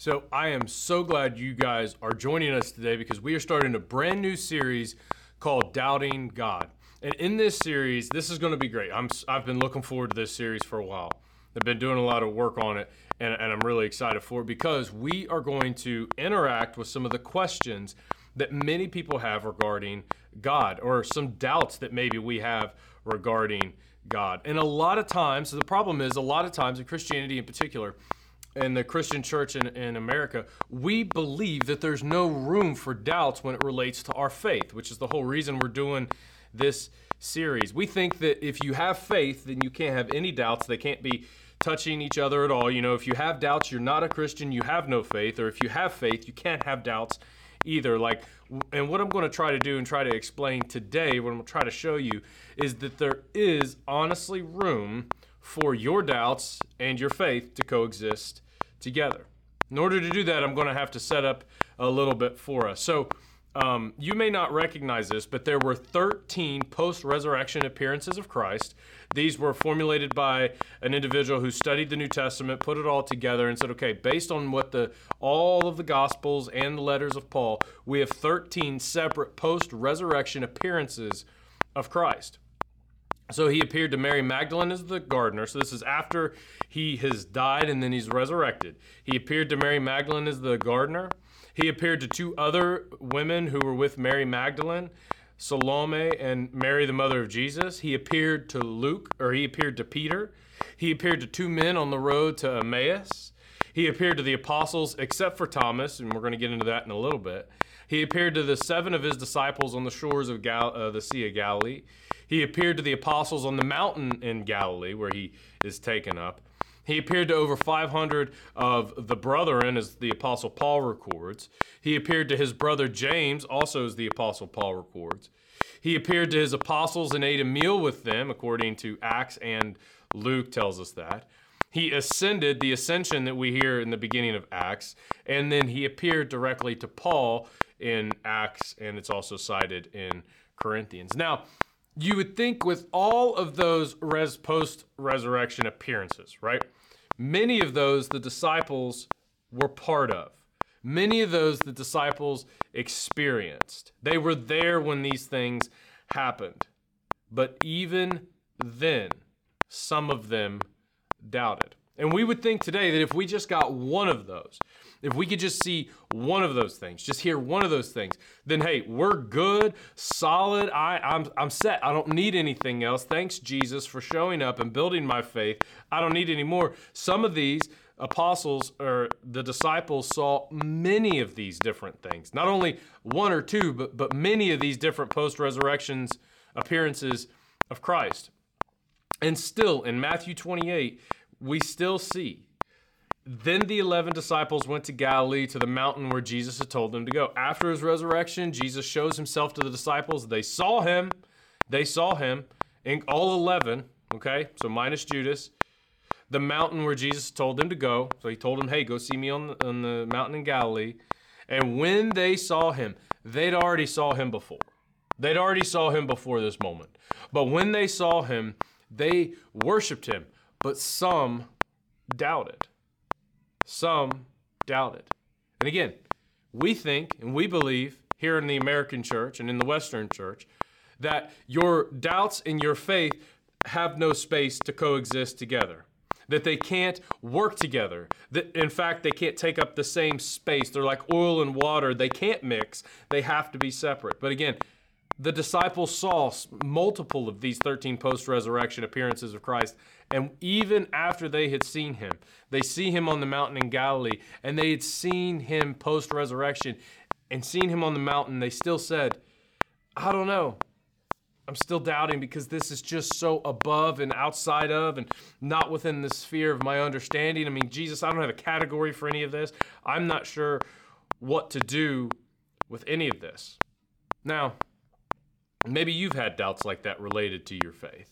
So I am so glad you guys are joining us today because we are starting a brand new series called Doubting God. And in this series, this is going to be great. I've been looking forward to this series for a while. I've been doing a lot of work on it, and I'm really excited for it because we are going to interact with some of the questions that many people have regarding God, or some doubts that maybe we have regarding God. And a lot of times, so the problem is a lot of times in Christianity in particular, in the Christian church in America, we believe that there's no room for doubts when it relates to our faith, which is the whole reason we're doing this series. We think that if you have faith, then you can't have any doubts. They can't be touching each other at all. You know, if you have doubts, you're not a Christian, you have no faith, or if you have faith, you can't have doubts either. And what I'm going to try to do and try to explain today, what I'm going to try to show you, is that there is honestly room for your doubts and your faith to coexist together. In order to do that, I'm going to have to set up a little bit for us. So you may not recognize this, but there were 13 post-resurrection appearances of Christ. These were formulated by an individual who studied the New Testament, put it all together, and said, okay, based on what all of the Gospels and the letters of Paul, we have 13 separate post-resurrection appearances of Christ. So he appeared to Mary Magdalene as the gardener. So this is after he has died and then he's resurrected. He appeared to Mary Magdalene as the gardener. He appeared to two other women who were with Mary Magdalene, Salome and Mary, the mother of Jesus. He appeared to he appeared to Peter. He appeared to two men on the road to Emmaus. He appeared to the apostles, except for Thomas, and we're going to get into that in a little bit. He appeared to the seven of his disciples on the shores of the Sea of Galilee. He appeared to the apostles on the mountain in Galilee, where he is taken up. He appeared to over 500 of the brethren, as the Apostle Paul records. He appeared to his brother James, also as the Apostle Paul records. He appeared to his apostles and ate a meal with them, according to Acts, and Luke tells us that. He ascended, the ascension that we hear in the beginning of Acts, and then he appeared directly to Paul in Acts, and it's also cited in Corinthians. Now, you would think with all of those post-resurrection appearances, right? Many of those the disciples were part of. Many of those the disciples experienced. They were there when these things happened. But even then, some of them doubted. And we would think today that if we just got one of those, if we could just see one of those things, just hear one of those things, then hey, we're good, solid, I'm set. I don't need anything else. Thanks, Jesus, for showing up and building my faith. I don't need any more. Some of these apostles or the disciples saw many of these different things, not only one or two, but many of these different post-resurrection appearances of Christ. And still, in Matthew 28, we still see, then the 11 disciples went to Galilee to the mountain where Jesus had told them to go. After his resurrection, Jesus shows himself to the disciples. They saw him, and all 11, okay, so minus Judas, the mountain where Jesus told them to go. So he told them, hey, go see me on the mountain in Galilee. And when they saw him, they'd already saw him before. They'd already saw him before this moment. But when they saw him, they worshiped him. But some doubted. Some doubted. And again, we think and we believe here in the American church and in the Western church that your doubts and your faith have no space to coexist together, that they can't work together, that in fact they can't take up the same space. They're like oil and water. They can't mix. They have to be separate. But again, the disciples saw multiple of these 13 post-resurrection appearances of Christ, and even after they had seen him, they see him on the mountain in Galilee, and they had seen him post-resurrection and seen him on the mountain, they still said, I don't know. I'm still doubting because this is just so above and outside of and not within the sphere of my understanding. I mean, Jesus, I don't have a category for any of this. I'm not sure what to do with any of this. Now, maybe you've had doubts like that related to your faith.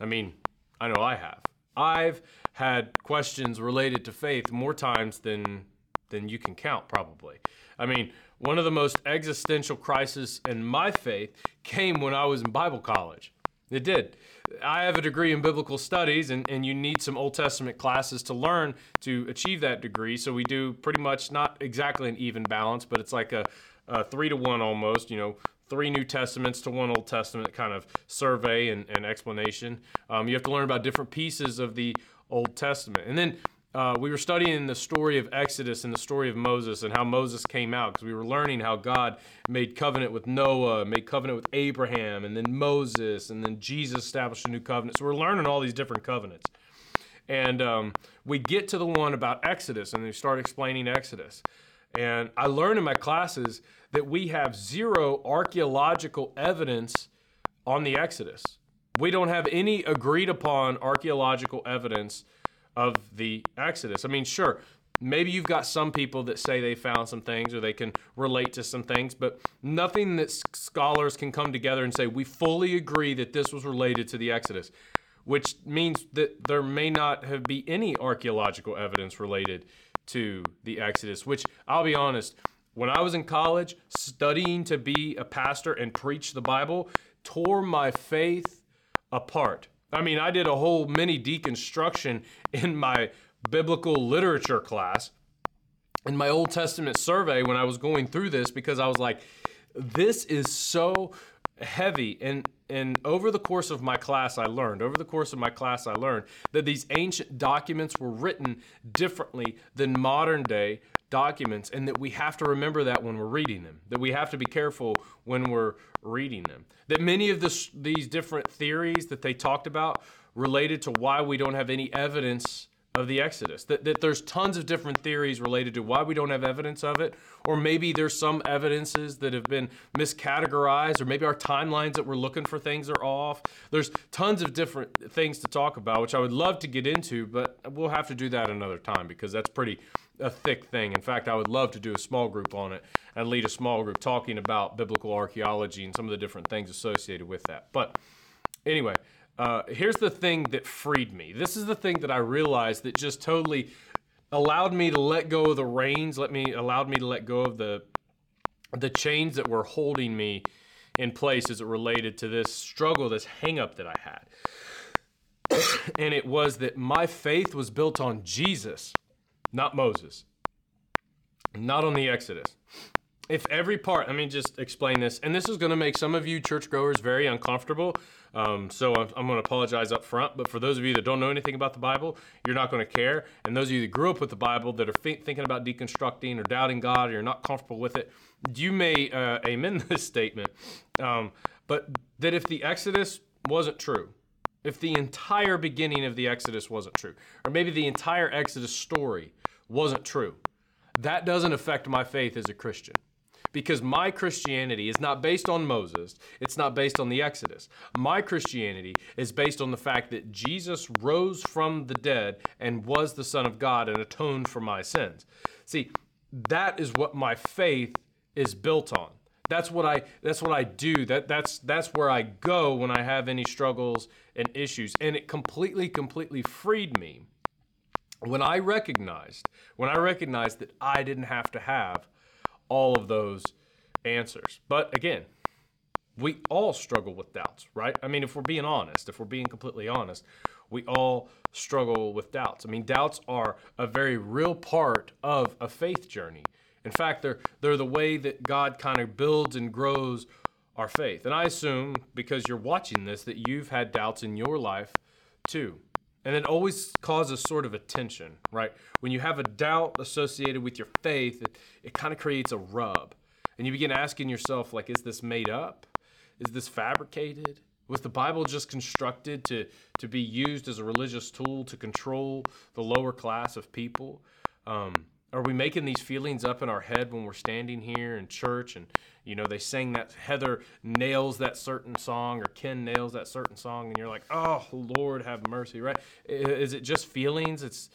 I mean, I know I have. I've had questions related to faith more times than you can count, probably. I mean, one of the most existential crises in my faith came when I was in Bible college. It did. I have a degree in biblical studies, and you need some Old Testament classes to learn to achieve that degree. So we do pretty much not exactly an even balance, but it's like a 3-to-1 almost, you know, 3 New Testaments to 1 Old Testament kind of survey and explanation. You have to learn about different pieces of the Old Testament. And then we were studying the story of Exodus and the story of Moses and how Moses came out, because we were learning how God made covenant with Noah, made covenant with Abraham, and then Moses, and then Jesus established a new covenant. So we're learning all these different covenants. And we get to the one about Exodus, and they start explaining Exodus. And I learned in my classes that we have 0 archaeological evidence on the Exodus. We don't have any agreed upon archaeological evidence of the Exodus. I mean, sure, maybe you've got some people that say they found some things or they can relate to some things, but nothing that scholars can come together and say, we fully agree that this was related to the Exodus, which means that there may not have been any archaeological evidence related to the Exodus, which I'll be honest, when I was in college, studying to be a pastor and preach the Bible tore my faith apart. I mean, I did a whole mini deconstruction in my biblical literature class, in my Old Testament survey when I was going through this, because I was like, this is so heavy. And over the course of my class, I learned, that these ancient documents were written differently than modern day documents, and that we have to remember that when we're reading them, that we have to be careful when we're reading them, that many of these different theories that they talked about related to why we don't have any evidence of the Exodus, that there's tons of different theories related to why we don't have evidence of it, or maybe there's some evidences that have been miscategorized, or maybe our timelines that we're looking for things are off. There's tons of different things to talk about, which I would love to get into, but we'll have to do that another time because that's pretty a thick thing. In fact, I would love to do a small group on it and lead a small group talking about biblical archaeology and some of the different things associated with that. But anyway, here's the thing that freed me. This is the thing that I realized that just totally allowed me to let go of the reins, allowed me to let go of the chains that were holding me in place as it related to this struggle, this hang-up that I had. And it was that my faith was built on Jesus, not Moses, not on the Exodus. If every part, let me just explain this, and this is going to make some of you churchgoers very uncomfortable, so I'm going to apologize up front, but for those of you that don't know anything about the Bible, you're not going to care, and those of you that grew up with the Bible that are thinking about deconstructing or doubting God or you're not comfortable with it, you may amend this statement, but that if the Exodus wasn't true, if the entire beginning of the Exodus wasn't true, or maybe the entire Exodus story wasn't true, that doesn't affect my faith as a Christian. Because my Christianity is not based on Moses, it's not based on the Exodus. My Christianity is based on the fact that Jesus rose from the dead and was the Son of God and atoned for my sins. See, that is what my faith is built on. That's what I do. That's where I go when I have any struggles and issues. And it completely freed me when I recognized, that I didn't have to have all of those answers. But again, we all struggle with doubts, right? I mean, if we're being completely honest, we all struggle with doubts. I mean, doubts are a very real part of a faith journey. In fact, they're the way that God kind of builds and grows our faith. And I assume, because you're watching this, that you've had doubts in your life too. And it always causes sort of a tension, right? When you have a doubt associated with your faith, it kind of creates a rub. And you begin asking yourself, like, is this made up? Is this fabricated? Was the Bible just constructed to be used as a religious tool to control the lower class of people? Are we making these feelings up in our head when we're standing here in church and, you know, they sang that, Heather nails that certain song or Ken nails that certain song and you're like, oh, Lord, have mercy, right? Is it just feelings? It's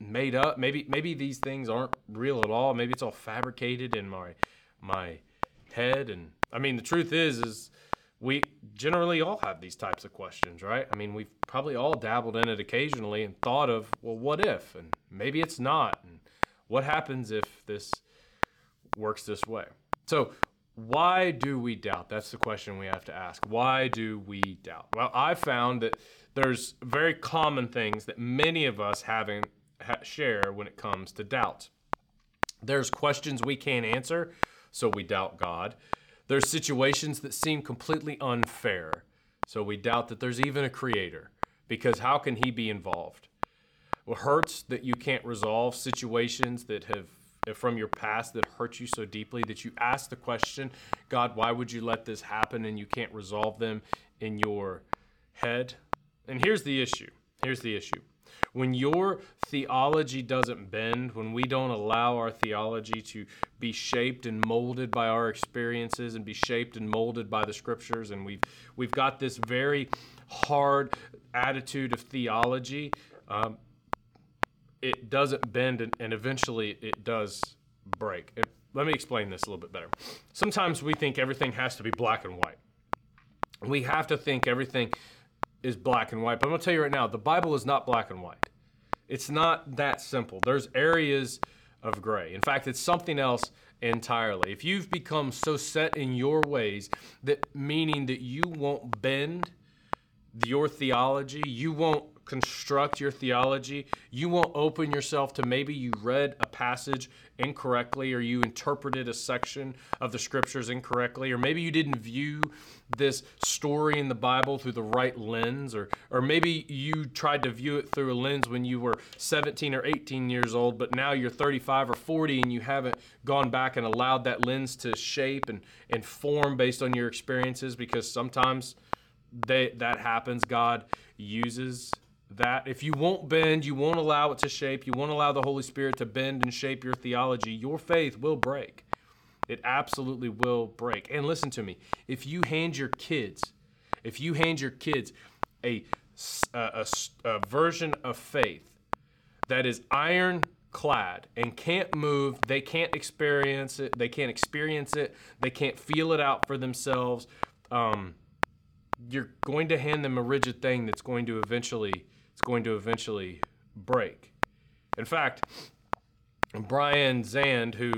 made up. Maybe these things aren't real at all. Maybe it's all fabricated in my head. And I mean, the truth is we generally all have these types of questions, right? I mean, we've probably all dabbled in it occasionally and thought of, well, what if? And maybe it's not. And what happens if this works this way? So why do we doubt? That's the question we have to ask. Why do we doubt? Well, I found that there's very common things that many of us share when it comes to doubt. There's questions we can't answer, so we doubt God. There's situations that seem completely unfair, so we doubt that there's even a creator, because how can he be involved? Well, hurts that you can't resolve, situations that have from your past that hurt you so deeply that you ask the question, God, why would you let this happen? And you can't resolve them in your head. And here's the issue. When your theology doesn't bend, when we don't allow our theology to be shaped and molded by our experiences and be shaped and molded by the scriptures, and we've got this very hard attitude of theology, it doesn't bend, and eventually it does break. Let me explain this a little bit better. Sometimes we think everything has to be black and white. We have to think everything is black and white. But I'm going to tell you right now, the Bible is not black and white. It's not that simple. There's areas of gray. In fact, it's something else entirely. If you've become so set in your ways, that meaning that you won't bend your theology, you won't construct your theology, you won't open yourself to maybe you read a passage incorrectly, or you interpreted a section of the scriptures incorrectly, or maybe you didn't view this story in the Bible through the right lens, or maybe you tried to view it through a lens when you were 17 or 18 years old, but now you're 35 or 40 and you haven't gone back and allowed that lens to shape and form based on your experiences, because sometimes that happens. God uses that. If you won't bend, you won't allow it to shape, you won't allow the Holy Spirit to bend and shape your theology, your faith will break. It absolutely will break. And listen to me, if you hand your kids a version of faith that is ironclad and can't move, they can't experience it, they can't feel it out for themselves, you're going to hand them a rigid thing that's going to eventually break. In fact, Brian Zand, who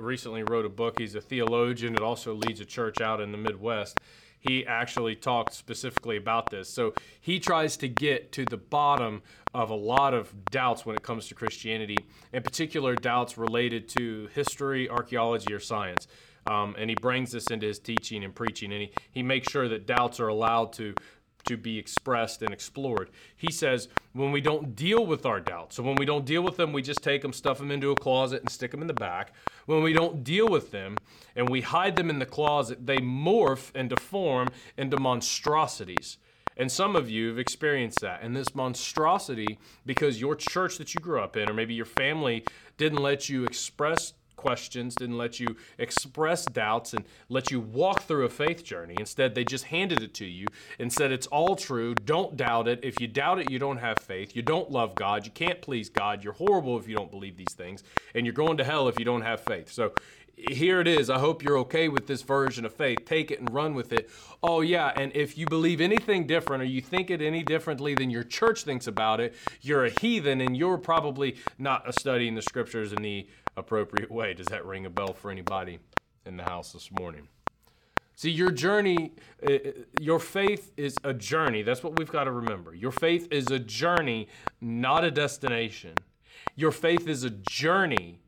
recently wrote a book, he's a theologian and also leads a church out in the Midwest. He actually talked specifically about this. So he tries to get to the bottom of a lot of doubts when it comes to Christianity, in particular doubts related to history, archaeology, or science. And he brings this into his teaching and preaching, and he makes sure that doubts are allowed to be expressed and explored. He says, when we don't deal with our doubts, so when we don't deal with them, we just take them, stuff them into a closet, and stick them in the back. When we don't deal with them and we hide them in the closet, they morph and deform into monstrosities. And some of you have experienced that. And this monstrosity, because your church that you grew up in, or maybe your family didn't let you express questions, didn't let you express doubts and let you walk through a faith journey. Instead, they just handed it to you and said, it's all true. Don't doubt it. If you doubt it, you don't have faith. You don't love God. You can't please God. You're horrible if you don't believe these things. And you're going to hell if you don't have faith. So here it is. I hope you're okay with this version of faith. Take it and run with it. Oh yeah, and if you believe anything different, or you think it any differently than your church thinks about it, you're a heathen and you're probably not studying the scriptures in the appropriate way. Does that ring a bell for anybody in the house this morning? See, your journey, your faith is a journey. That's what we've got to remember. Your faith is a journey, not a destination. Your faith is a journey,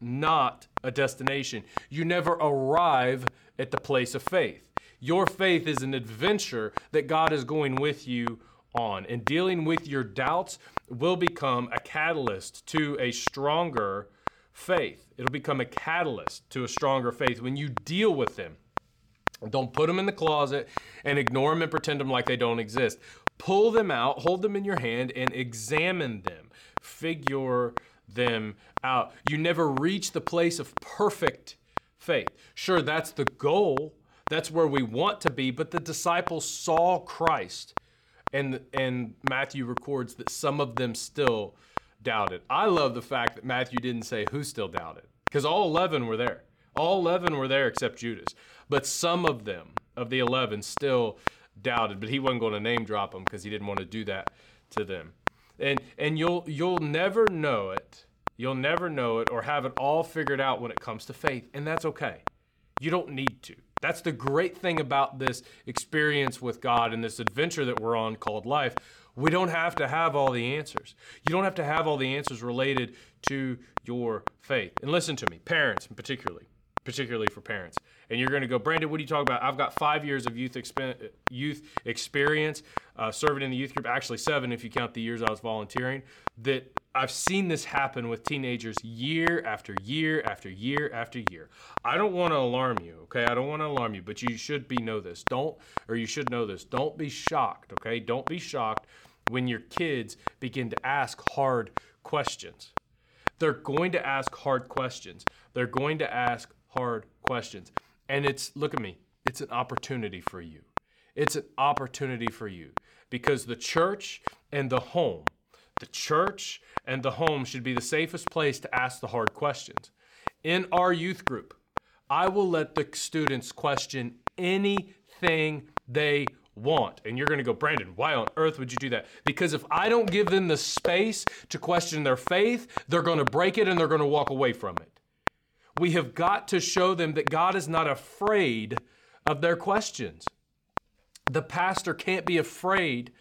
not a destination. You never arrive at the place of faith. Your faith is an adventure that God is going with you on, and dealing with your doubts will become a catalyst to a stronger faith. It'll become a catalyst to a stronger faith when you deal with them. Don't put them in the closet and ignore them and pretend them like they don't exist. Pull them out, hold them in your hand, and examine them. Figure them out. You never reach the place of perfect faith. Sure, that's the goal. That's where we want to be, but the disciples saw Christ, and Matthew records that some of them still doubted. I love the fact that Matthew didn't say who still doubted, because all 11 were there. All 11 were there except Judas, but some of them, of the 11, still doubted, but he wasn't going to name drop them because he didn't want to do that to them. And you'll never know it. You'll never know it or have it all figured out when it comes to faith, and that's okay. You don't need to. That's the great thing about this experience with God and this adventure that we're on called life. We don't have to have all the answers. You don't have to have all the answers related to your faith. And listen to me, parents particularly for parents. And you're going to go, Brandon, what are you talking about? I've got 5 years of youth experience, serving in the youth group, actually 7 if you count the years I was volunteering, that I've seen this happen with teenagers year after year after year after year. I don't want to alarm you, okay? I don't want to alarm you, but you should know this. Don't be shocked, okay? Don't be shocked when your kids begin to ask hard questions. They're going to ask hard questions. They're going to ask hard questions. And look at me, it's an opportunity for you. It's an opportunity for you because the church and the home should be the safest place to ask the hard questions. In our youth group, I will let the students question anything they want. And you're going to go, Brandon, why on earth would you do that? Because if I don't give them the space to question their faith, they're going to break it and they're going to walk away from it. We have got to show them that God is not afraid of their questions. The pastor can't be afraid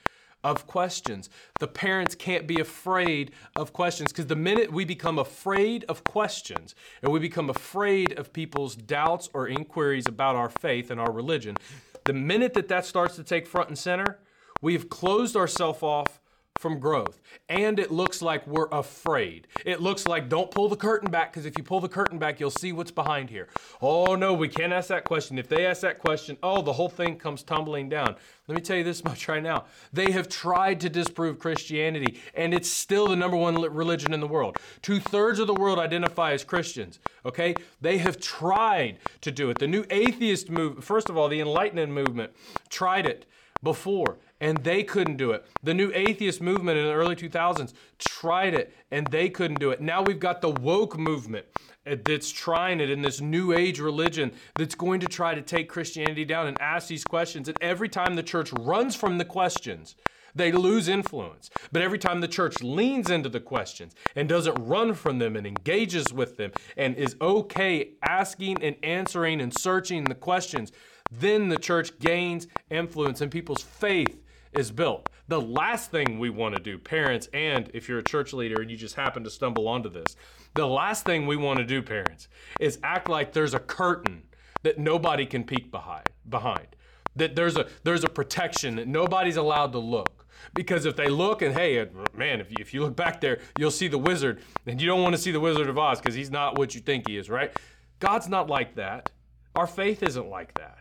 of questions. The parents can't be afraid of questions, because the minute we become afraid of questions and we become afraid of people's doubts or inquiries about our faith and our religion, the minute that starts to take front and center, we've closed ourselves off from growth. And it looks like we're afraid. It looks like don't pull the curtain back, because if you pull the curtain back, you'll see what's behind here. Oh no, we can't ask that question. If they ask that question, oh, the whole thing comes tumbling down. Let me tell you this much right now. They have tried to disprove Christianity, and it's still the number one religion in the world. 2/3 of the world identify as Christians, okay? They have tried to do it. The new atheist movement, first of all, the Enlightenment movement tried it before, and they couldn't do it. The new atheist movement in the early 2000s tried it, and they couldn't do it. Now we've got the woke movement that's trying it in this new age religion that's going to try to take Christianity down and ask these questions. And every time the church runs from the questions, they lose influence. But every time the church leans into the questions and doesn't run from them and engages with them and is okay asking and answering and searching the questions, then the church gains influence and people's faith is built. The last thing we want to do, parents, and if you're a church leader and you just happen to stumble onto this, the last thing we want to do, parents, is act like there's a curtain that nobody can peek behind. That there's a protection that nobody's allowed to look. Because if they look, and hey, man, if you look back there, you'll see the wizard, and you don't want to see the Wizard of Oz because he's not what you think he is, right? God's not like that. Our faith isn't like that.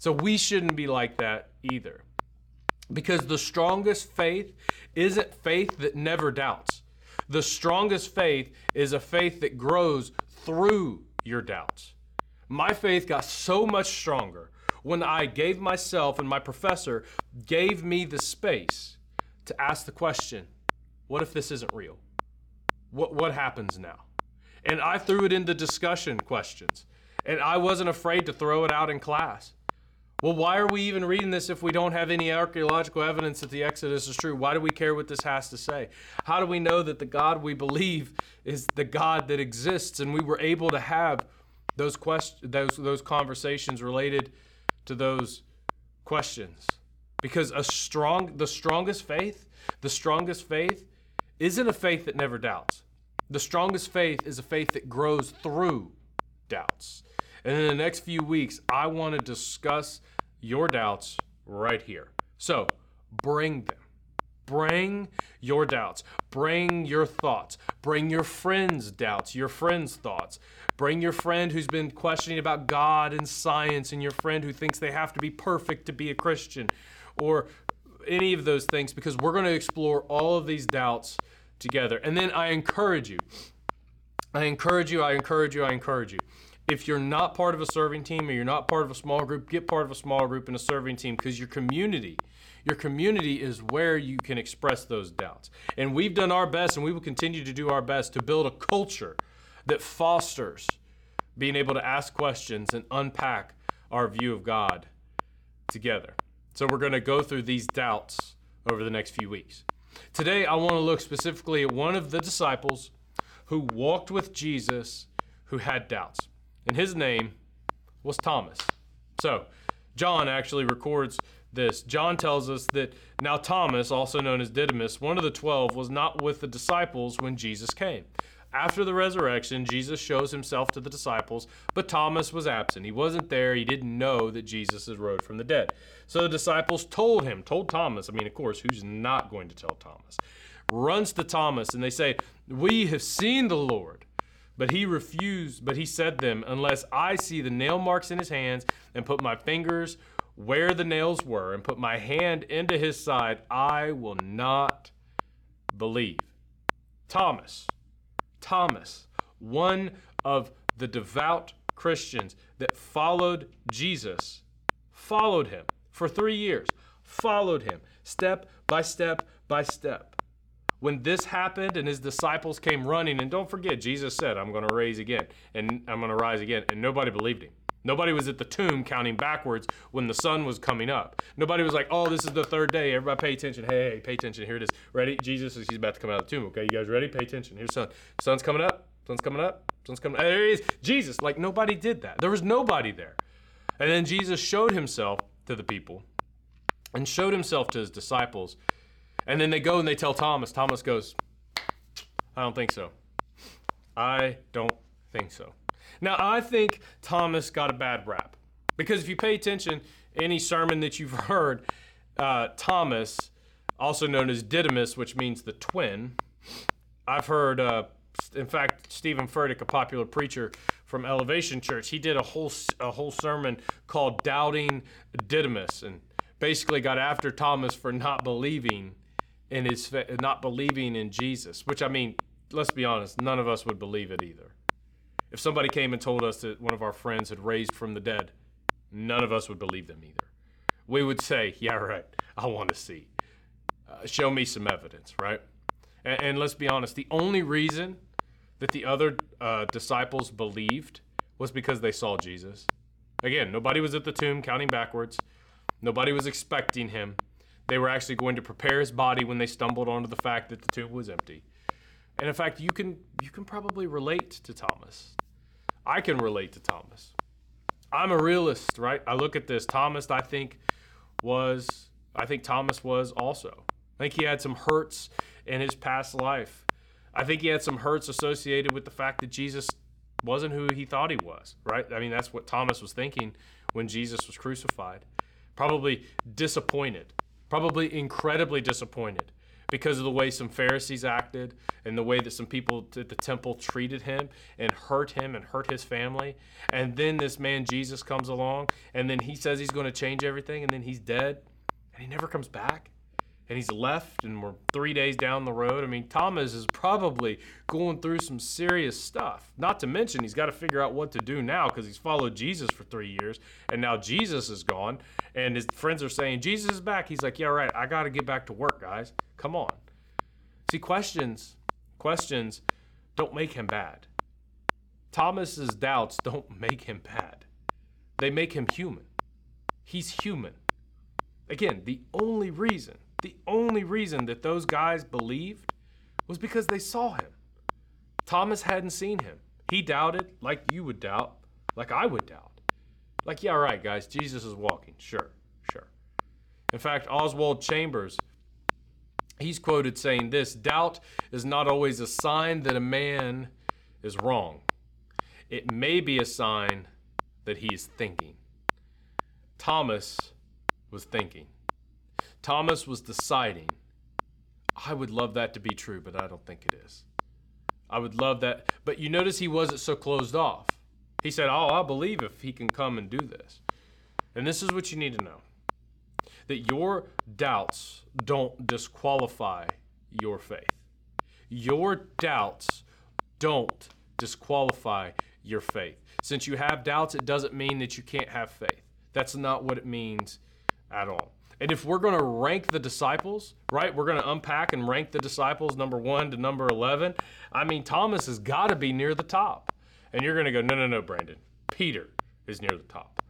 So we shouldn't be like that either. Because the strongest faith isn't faith that never doubts. The strongest faith is a faith that grows through your doubts. My faith got so much stronger when I gave myself, and my professor gave me the space to ask the question, what if this isn't real? What happens now? And I threw it into discussion questions, and I wasn't afraid to throw it out in class. Well, why are we even reading this if we don't have any archaeological evidence that the Exodus is true? Why do we care what this has to say? How do we know that the God we believe is the God that exists? And we were able to have those questions, those conversations related to those questions. Because the strongest faith isn't a faith that never doubts. The strongest faith is a faith that grows through doubts. And in the next few weeks, I want to discuss your doubts right here. So bring them. Bring your doubts. Bring your thoughts. Bring your friend's doubts, your friend's thoughts. Bring your friend who's been questioning about God and science, and your friend who thinks they have to be perfect to be a Christian, or any of those things, because we're going to explore all of these doubts together. And then I encourage you. If you're not part of a serving team or you're not part of a small group, get part of a small group and a serving team, because your community is where you can express those doubts. And we've done our best, and we will continue to do our best to build a culture that fosters being able to ask questions and unpack our view of God together. So we're going to go through these doubts over the next few weeks. Today, I want to look specifically at one of the disciples who walked with Jesus who had doubts. And his name was Thomas. So John actually records this. John tells us that now Thomas, also known as Didymus, one of the 12, was not with the disciples when Jesus came. After the resurrection, Jesus shows himself to the disciples, but Thomas was absent. He wasn't there. He didn't know that Jesus rose from the dead. So the disciples told Thomas. I mean, of course, who's not going to tell Thomas? Runs to Thomas and they say, "We have seen the Lord." But he refused, but he said to them, "Unless I see the nail marks in his hands and put my fingers where the nails were and put my hand into his side, I will not believe." Thomas, one of the devout Christians that followed Jesus, followed him for 3 years, followed him step by step by step. When this happened and his disciples came running, and don't forget, Jesus said, "I'm going to rise again," and nobody believed him. Nobody was at the tomb counting backwards when the sun was coming up. Nobody was like, "Oh, this is the third day. Everybody pay attention. Hey, pay attention. Here it is. Ready? Jesus is about to come out of the tomb. Okay, you guys ready? Pay attention. Here's the sun. Sun's coming up. Sun's coming up. Sun's coming up. There he is. Jesus." Like, nobody did that. There was nobody there. And then Jesus showed himself to the people and showed himself to his disciples. And then they go and they tell Thomas. Thomas goes, "I don't think so. I don't think so." Now, I think Thomas got a bad rap because if you pay attention, any sermon that you've heard, Thomas, also known as Didymus, which means the twin. I've heard, in fact, Stephen Furtick, a popular preacher from Elevation Church, he did a whole sermon called "Doubting Didymus" and basically got after Thomas for not believing in Jesus, which, I mean, let's be honest, none of us would believe it either. If somebody came and told us that one of our friends had raised from the dead, none of us would believe them either. We would say, "Yeah, right, I want to see. Show me some evidence," right? And let's be honest, the only reason that the other disciples believed was because they saw Jesus. Again, nobody was at the tomb counting backwards. Nobody was expecting him. They were actually going to prepare his body when they stumbled onto the fact that the tomb was empty. And in fact, you can probably relate to Thomas. I can relate to Thomas. I'm a realist, right? I look at this. Thomas, I think Thomas was also. I think he had some hurts in his past life. I think he had some hurts associated with the fact that Jesus wasn't who he thought he was, right? I mean, that's what Thomas was thinking when Jesus was crucified. Probably disappointed, probably incredibly disappointed, because of the way some Pharisees acted and the way that some people at the temple treated him and hurt his family. And then this man Jesus comes along and then he says he's going to change everything and then he's dead and he never comes back and he's left and we're 3 days down the road. I mean, Thomas is probably going through some serious stuff. Not to mention he's got to figure out what to do now because he's followed Jesus for 3 years and now Jesus is gone and his friends are saying, "Jesus is back." He's like, "Yeah, right, I got to get back to work, guys. Come on." See, questions don't make him bad. Thomas's doubts don't make him bad. They make him human. He's human. Again, the only reason that those guys believed was because they saw him. Thomas hadn't seen him. He doubted like you would doubt, like I would doubt. Like, "Yeah, all right, guys, Jesus is walking. Sure. In fact, Oswald Chambers, he's quoted saying this: "Doubt is not always a sign that a man is wrong. It may be a sign that he is thinking." Thomas was thinking. Thomas was deciding, "I would love that to be true, but I don't think it is. I would love that." But you notice he wasn't so closed off. He said, "Oh, I'll believe if he can come and do this." And this is what you need to know: that your doubts don't disqualify your faith. Your doubts don't disqualify your faith. Since you have doubts, it doesn't mean that you can't have faith. That's not what it means at all. And if we're going to rank the disciples, right, we're going to unpack and rank the disciples number 1 to number 11. I mean, Thomas has got to be near the top. And you're going to go, no, Brandon. Peter is near the top.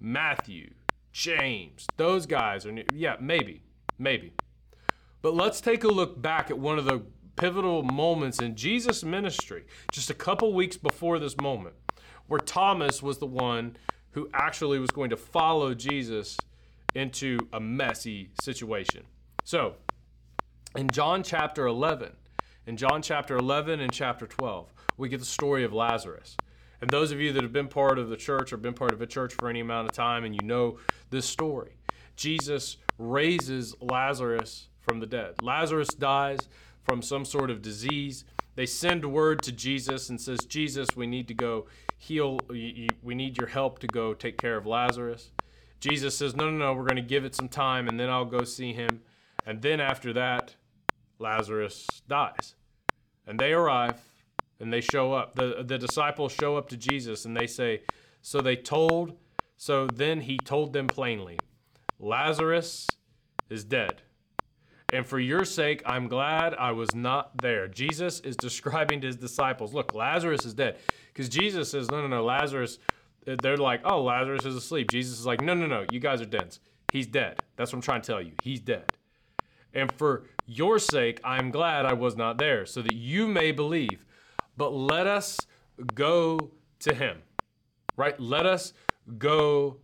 Matthew, James, those guys are new. Yeah, maybe. But let's take a look back at one of the pivotal moments in Jesus' ministry, just a couple weeks before this moment, where Thomas was the one who actually was going to follow Jesus into a messy situation. So, in John chapter 11, and chapter 12, we get the story of Lazarus. And those of you that have been part of the church or been part of a church for any amount of time and you know this story, Jesus raises Lazarus from the dead. Lazarus dies from some sort of disease. They send word to Jesus and says, Jesus, we need to go heal. We need your help to go take care of Lazarus. Jesus says, no, we're going to give it some time and then I'll go see him. And then after that, Lazarus dies. And they arrive and they show up. The disciples show up to Jesus and they say, so then he told them plainly, Lazarus is dead. And for your sake, I'm glad I was not there. Jesus is describing to his disciples, look, Lazarus is dead. Because Jesus says, no, Lazarus, they're like, oh, Lazarus is asleep. Jesus is like, no, you guys are dense. He's dead. That's what I'm trying to tell you. He's dead. And for your sake, I'm glad I was not there so that you may believe. But let us go to him, right? Let us go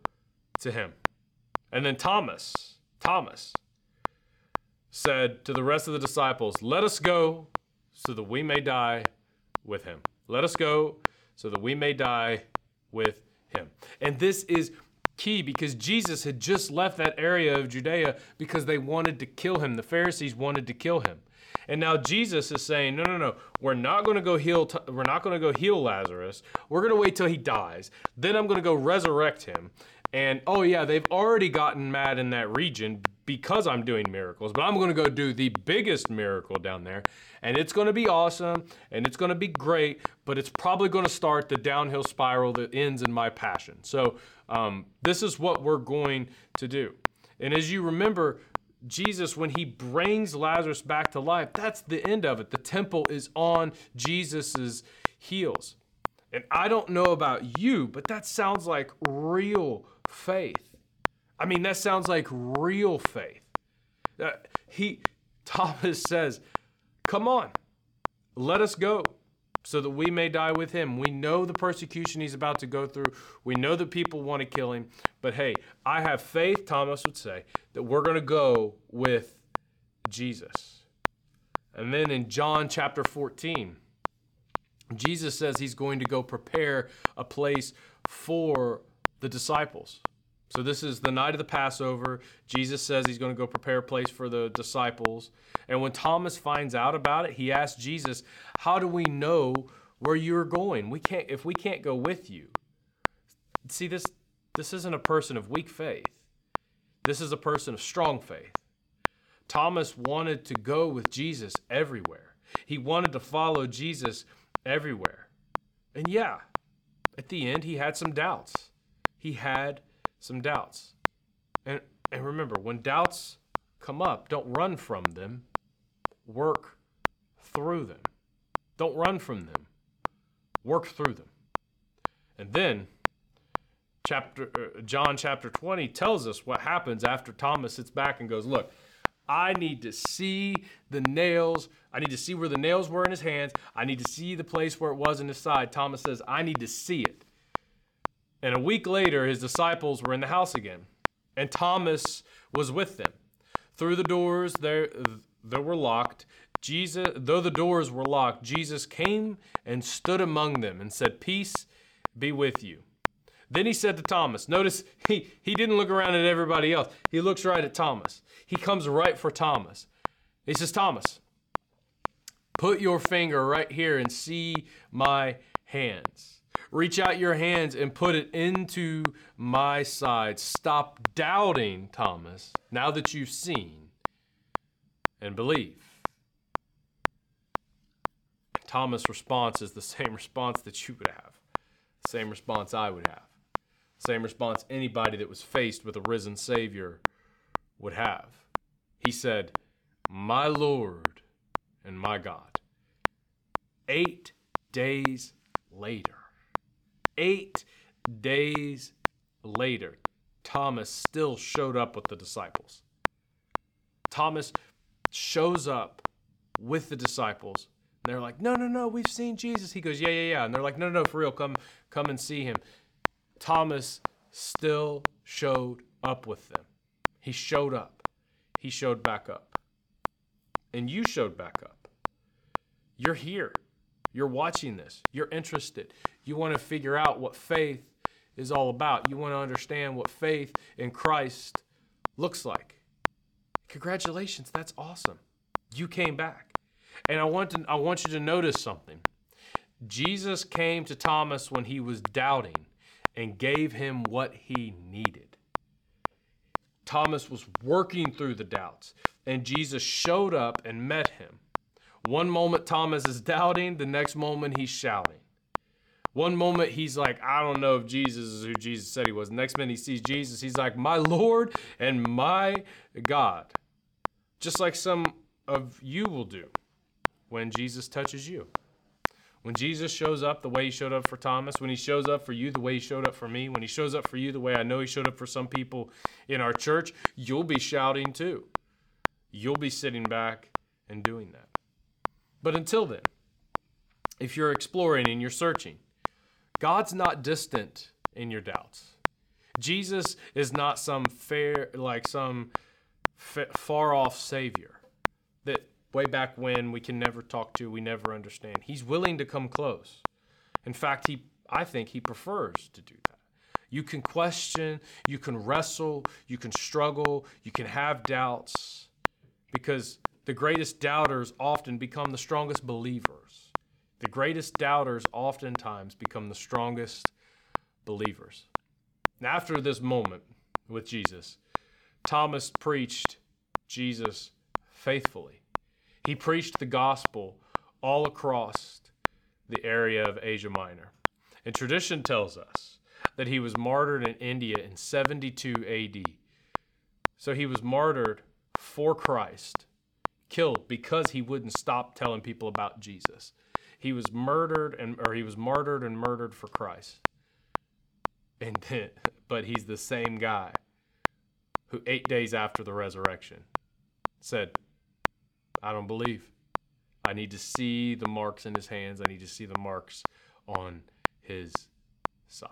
to him. And then Thomas said to the rest of the disciples, let us go so that we may die with him. Let us go so that we may die with him. And this is key because Jesus had just left that area of Judea because they wanted to kill him. The Pharisees wanted to kill him. And now Jesus is saying, no, we're not going to go heal Lazarus. We're going to wait till he dies. Then I'm going to go resurrect him. And oh yeah, they've already gotten mad in that region because I'm doing miracles, but I'm going to go do the biggest miracle down there, and it's going to be awesome, and it's going to be great, but it's probably going to start the downhill spiral that ends in my passion. So this is what we're going to do. And as you remember, Jesus, when he brings Lazarus back to life, that's the end of it. The temple is on Jesus's heels. And I don't know about you, but that sounds like real faith. I mean, that sounds like real faith. Thomas says, come on, let us go so that we may die with him. We know the persecution he's about to go through. We know that people want to kill him. But hey, I have faith, Thomas would say, that we're going to go with Jesus. And then in John chapter 14, Jesus says he's going to go prepare a place for the disciples. So this is the night of the Passover. Jesus says he's going to go prepare a place for the disciples. And when Thomas finds out about it, he asks Jesus, how do we know where you're going? If we can't go with you. See, this isn't a person of weak faith. This is a person of strong faith. Thomas wanted to go with Jesus everywhere. He wanted to follow Jesus everywhere. And yeah, at the end, he had some doubts. And remember, when doubts come up, don't run from them. Work through them. Don't run from them. Work through them. And then John chapter 20 tells us what happens after Thomas sits back and goes, look, I need to see the nails. I need to see where the nails were in his hands. I need to see the place where it was in his side. Thomas says, I need to see it. And a week later, his disciples were in the house again. And Thomas was with them. Through the doors there were locked. Though the doors were locked, Jesus came and stood among them and said, "Peace be with you." Then he said to Thomas, notice he didn't look around at everybody else. He looks right at Thomas. He comes right for Thomas. He says, "Thomas, put your finger right here and see my hands. Reach out your hands and put it into my side. Stop doubting, Thomas, now that you've seen, and believe." Thomas' response is the same response that you would have. Same response I would have. Same response anybody that was faced with a risen Savior would have. He said, "My Lord and my God." 8 days later. 8 days later, Thomas still showed up with the disciples. Thomas shows up with the disciples. And they're like, no, we've seen Jesus. He goes, yeah. And they're like, no, for real, come and see him. Thomas still showed up with them. He showed up. He showed back up. And you showed back up. You're here. You're watching this. You're interested. You want to figure out what faith is all about. You want to understand what faith in Christ looks like. Congratulations. That's awesome. You came back. And I want you to notice something. Jesus came to Thomas when he was doubting and gave him what he needed. Thomas was working through the doubts, and Jesus showed up and met him. One moment Thomas is doubting, the next moment he's shouting. One moment he's like, I don't know if Jesus is who Jesus said he was. Next minute he sees Jesus, he's like, my Lord and my God. Just like some of you will do when Jesus touches you. When Jesus shows up the way he showed up for Thomas, when he shows up for you the way he showed up for me, when he shows up for you the way I know he showed up for some people in our church, you'll be shouting too. You'll be sitting back and doing that. But until then, if you're exploring and you're searching, God's not distant in your doubts. Jesus is not some far-off savior that way back when we can never talk to, we never understand. He's willing to come close. In fact, I think he prefers to do that. You can question, you can wrestle, you can struggle, you can have doubts, because the greatest doubters often become the strongest believers. The greatest doubters oftentimes become the strongest believers. And after this moment with Jesus, Thomas preached Jesus faithfully. He preached the gospel all across the area of Asia Minor. And tradition tells us that he was martyred in India in 72 AD. So he was martyred for Christ, killed because he wouldn't stop telling people about Jesus. He was martyred for Christ. And then, but he's the same guy who 8 days after the resurrection said, I don't believe. I need to see the marks in his hands. I need to see the marks on his side.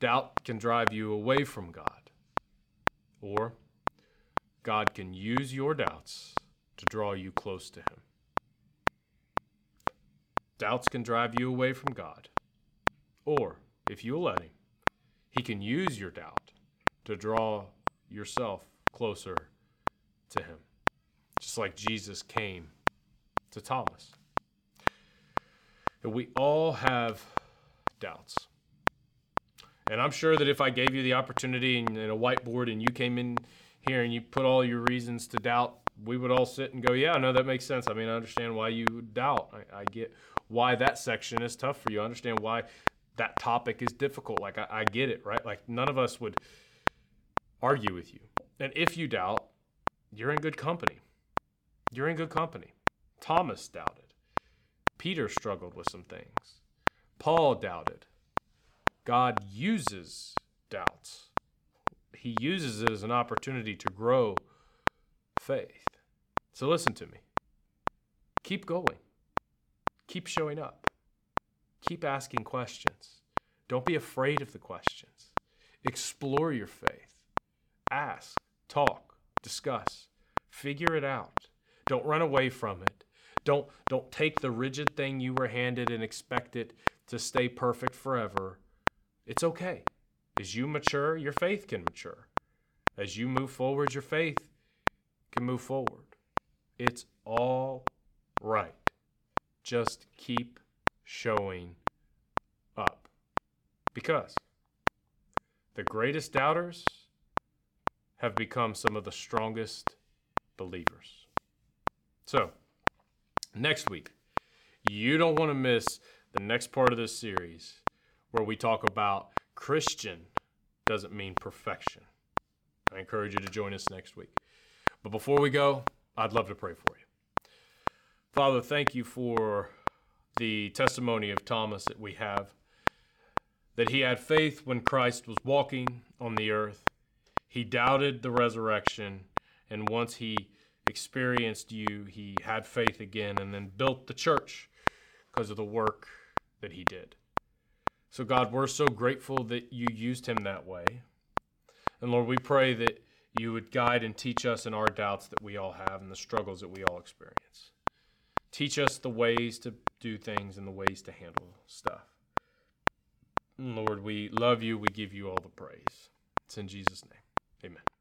Doubt can drive you away from God, or God can use your doubts to draw you close to him. Doubts can drive you away from God, or if you'll let him, he can use your doubt to draw yourself closer to him. Just like Jesus came to Thomas. And we all have doubts. And I'm sure that if I gave you the opportunity and a whiteboard and you came in here and you put all your reasons to doubt, we would all sit and go, yeah, no, that makes sense. I mean, I understand why you doubt. I get why that section is tough for you. I understand why that topic is difficult. Like, I get it, right? Like, none of us would argue with you. And if you doubt, you're in good company. You're in good company. Thomas doubted. Peter struggled with some things. Paul doubted. God uses doubts. He uses it as an opportunity to grow faith. So listen to me. Keep going. Keep showing up. Keep asking questions. Don't be afraid of the questions. Explore your faith. Ask, talk, discuss, figure it out. Don't run away from it. Don't take the rigid thing you were handed and expect it to stay perfect forever. It's okay. As you mature, your faith can mature. As you move forward, your faith can move forward. It's all right. Just keep showing up. Because the greatest doubters have become some of the strongest believers. So, next week, you don't want to miss the next part of this series where we talk about Christian doesn't mean perfection. I encourage you to join us next week. But before we go, I'd love to pray for you. Father, thank you for the testimony of Thomas that we have, that he had faith when Christ was walking on the earth. He doubted the resurrection, and once he experienced you, he had faith again and then built the church because of the work that he did. So God, we're so grateful that you used him that way. And Lord, we pray that you would guide and teach us in our doubts that we all have and the struggles that we all experience. Teach us the ways to do things and the ways to handle stuff. And Lord, we love you. We give you all the praise. It's in Jesus' name. Amen.